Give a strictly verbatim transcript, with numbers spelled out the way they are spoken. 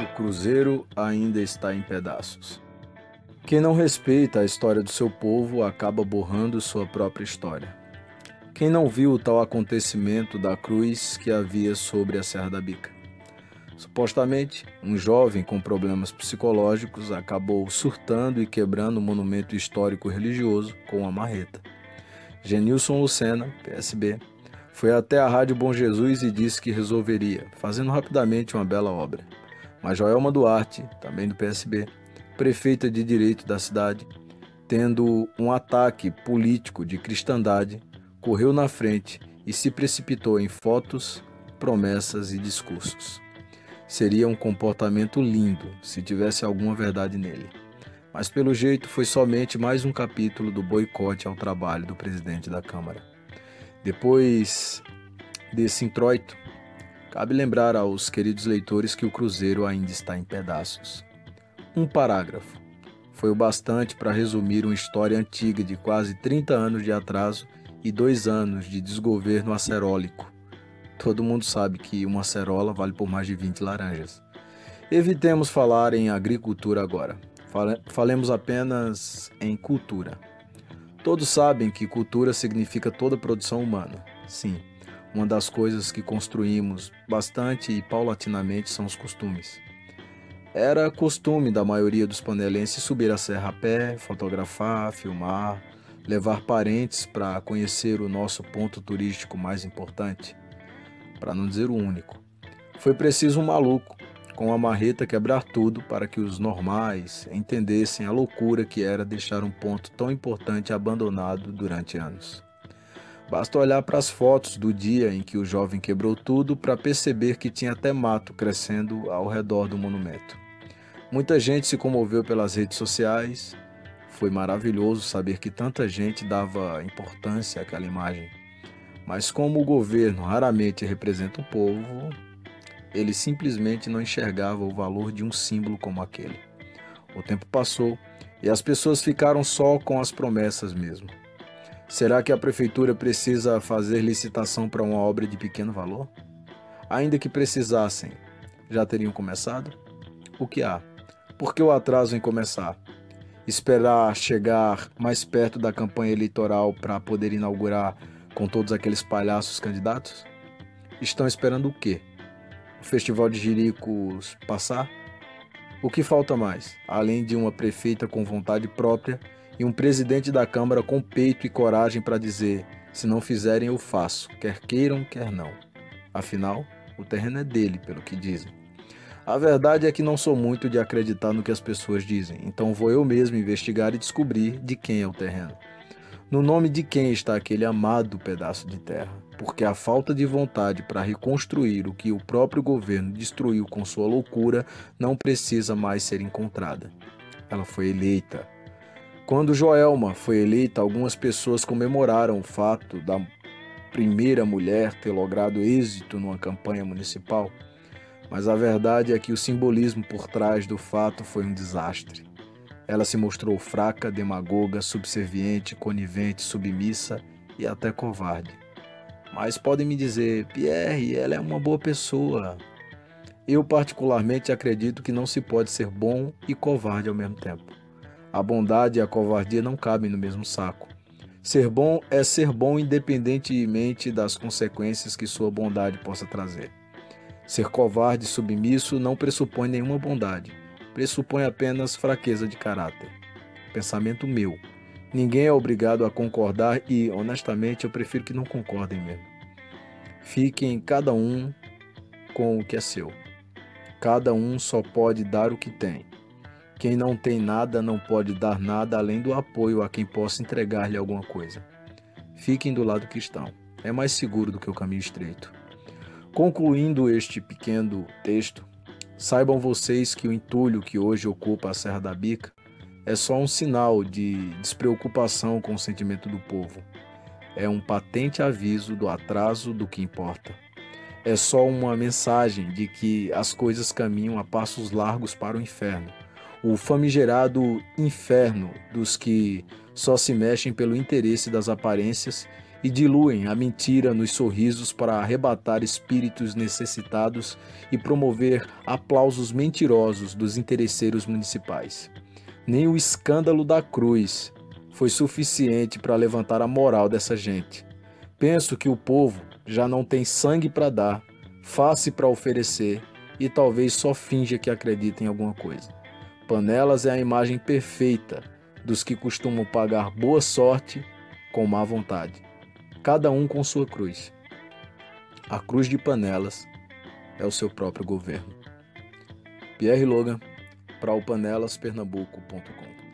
O Cruzeiro ainda está em pedaços. Quem não respeita a história do seu povo acaba borrando sua própria história. Quem não viu o tal acontecimento da cruz que havia sobre a Serra da Bica? Supostamente, um jovem com problemas psicológicos acabou surtando e quebrando o monumento histórico religioso com a marreta. Genilson Lucena, P S B, foi até a Rádio Bom Jesus e disse que resolveria, fazendo rapidamente uma bela obra. Mas Joelma Duarte, também do P S B, prefeita de direito da cidade, tendo um ataque político de cristandade, correu na frente e se precipitou em fotos, promessas e discursos. Seria um comportamento lindo se tivesse alguma verdade nele. Mas pelo jeito foi somente mais um capítulo do boicote ao trabalho do presidente da Câmara. Depois desse introito, cabe lembrar aos queridos leitores que o Cruzeiro ainda está em pedaços. Um parágrafo foi o bastante para resumir uma história antiga de quase trinta anos de atraso e dois anos de desgoverno acerólico. Todo mundo sabe que uma acerola vale por mais de vinte laranjas. Evitemos falar em agricultura agora. Falemos apenas em cultura. Todos sabem que cultura significa toda a produção humana. Sim, uma das coisas que construímos bastante e paulatinamente são os costumes. Era costume da maioria dos panelenses subir a serra a pé, fotografar, filmar, levar parentes para conhecer o nosso ponto turístico mais importante, para não dizer o único. Foi preciso um maluco com a marreta quebrar tudo para que os normais entendessem a loucura que era deixar um ponto tão importante abandonado durante anos. Basta olhar para as fotos do dia em que o jovem quebrou tudo para perceber que tinha até mato crescendo ao redor do monumento. Muita gente se comoveu pelas redes sociais. Foi maravilhoso saber que tanta gente dava importância àquela imagem. Mas como o governo raramente representa o povo, ele simplesmente não enxergava o valor de um símbolo como aquele. O tempo passou e as pessoas ficaram só com as promessas mesmo. Será que a prefeitura precisa fazer licitação para uma obra de pequeno valor? Ainda que precisassem, já teriam começado? O que há? Por que o atraso em começar? Esperar chegar mais perto da campanha eleitoral para poder inaugurar com todos aqueles palhaços candidatos? Estão esperando o quê? O festival de Jiricos passar? O que falta mais, além de uma prefeita com vontade própria e um presidente da Câmara com peito e coragem para dizer: se não fizerem, eu faço, quer queiram, quer não. Afinal, o terreno é dele, pelo que dizem. A verdade é que não sou muito de acreditar no que as pessoas dizem, então vou eu mesmo investigar e descobrir de quem é o terreno. No nome de quem está aquele amado pedaço de terra? Porque a falta de vontade para reconstruir o que o próprio governo destruiu com sua loucura não precisa mais ser encontrada. Ela foi eleita. Quando Joelma foi eleita, algumas pessoas comemoraram o fato da primeira mulher ter logrado êxito numa campanha municipal. Mas a verdade é que o simbolismo por trás do fato foi um desastre. Ela se mostrou fraca, demagoga, subserviente, conivente, submissa e até covarde. Mas podem me dizer: Pierre, ela é uma boa pessoa. Eu particularmente acredito que não se pode ser bom e covarde ao mesmo tempo. A bondade e a covardia não cabem no mesmo saco. Ser bom é ser bom independentemente das consequências que sua bondade possa trazer. Ser covarde e submisso não pressupõe nenhuma bondade. Pressupõe apenas fraqueza de caráter. Pensamento meu. Ninguém é obrigado a concordar e, honestamente, eu prefiro que não concordem mesmo. Fiquem cada um com o que é seu. Cada um só pode dar o que tem. Quem não tem nada não pode dar nada além do apoio a quem possa entregar-lhe alguma coisa. Fiquem do lado que estão. É mais seguro do que o caminho estreito. Concluindo este pequeno texto, saibam vocês que o entulho que hoje ocupa a Serra da Bica é só um sinal de despreocupação com o sentimento do povo. É um patente aviso do atraso do que importa. É só uma mensagem de que as coisas caminham a passos largos para o inferno. O famigerado inferno dos que só se mexem pelo interesse das aparências e diluem a mentira nos sorrisos para arrebatar espíritos necessitados e promover aplausos mentirosos dos interesseiros municipais. Nem o escândalo da cruz foi suficiente para levantar a moral dessa gente. Penso que o povo já não tem sangue para dar, face para oferecer e talvez só finja que acredita em alguma coisa. Panelas é a imagem perfeita dos que costumam pagar boa sorte com má vontade, cada um com sua cruz. A cruz de Panelas é o seu próprio governo. Pierre Logan, para o panelas pernambuco ponto com.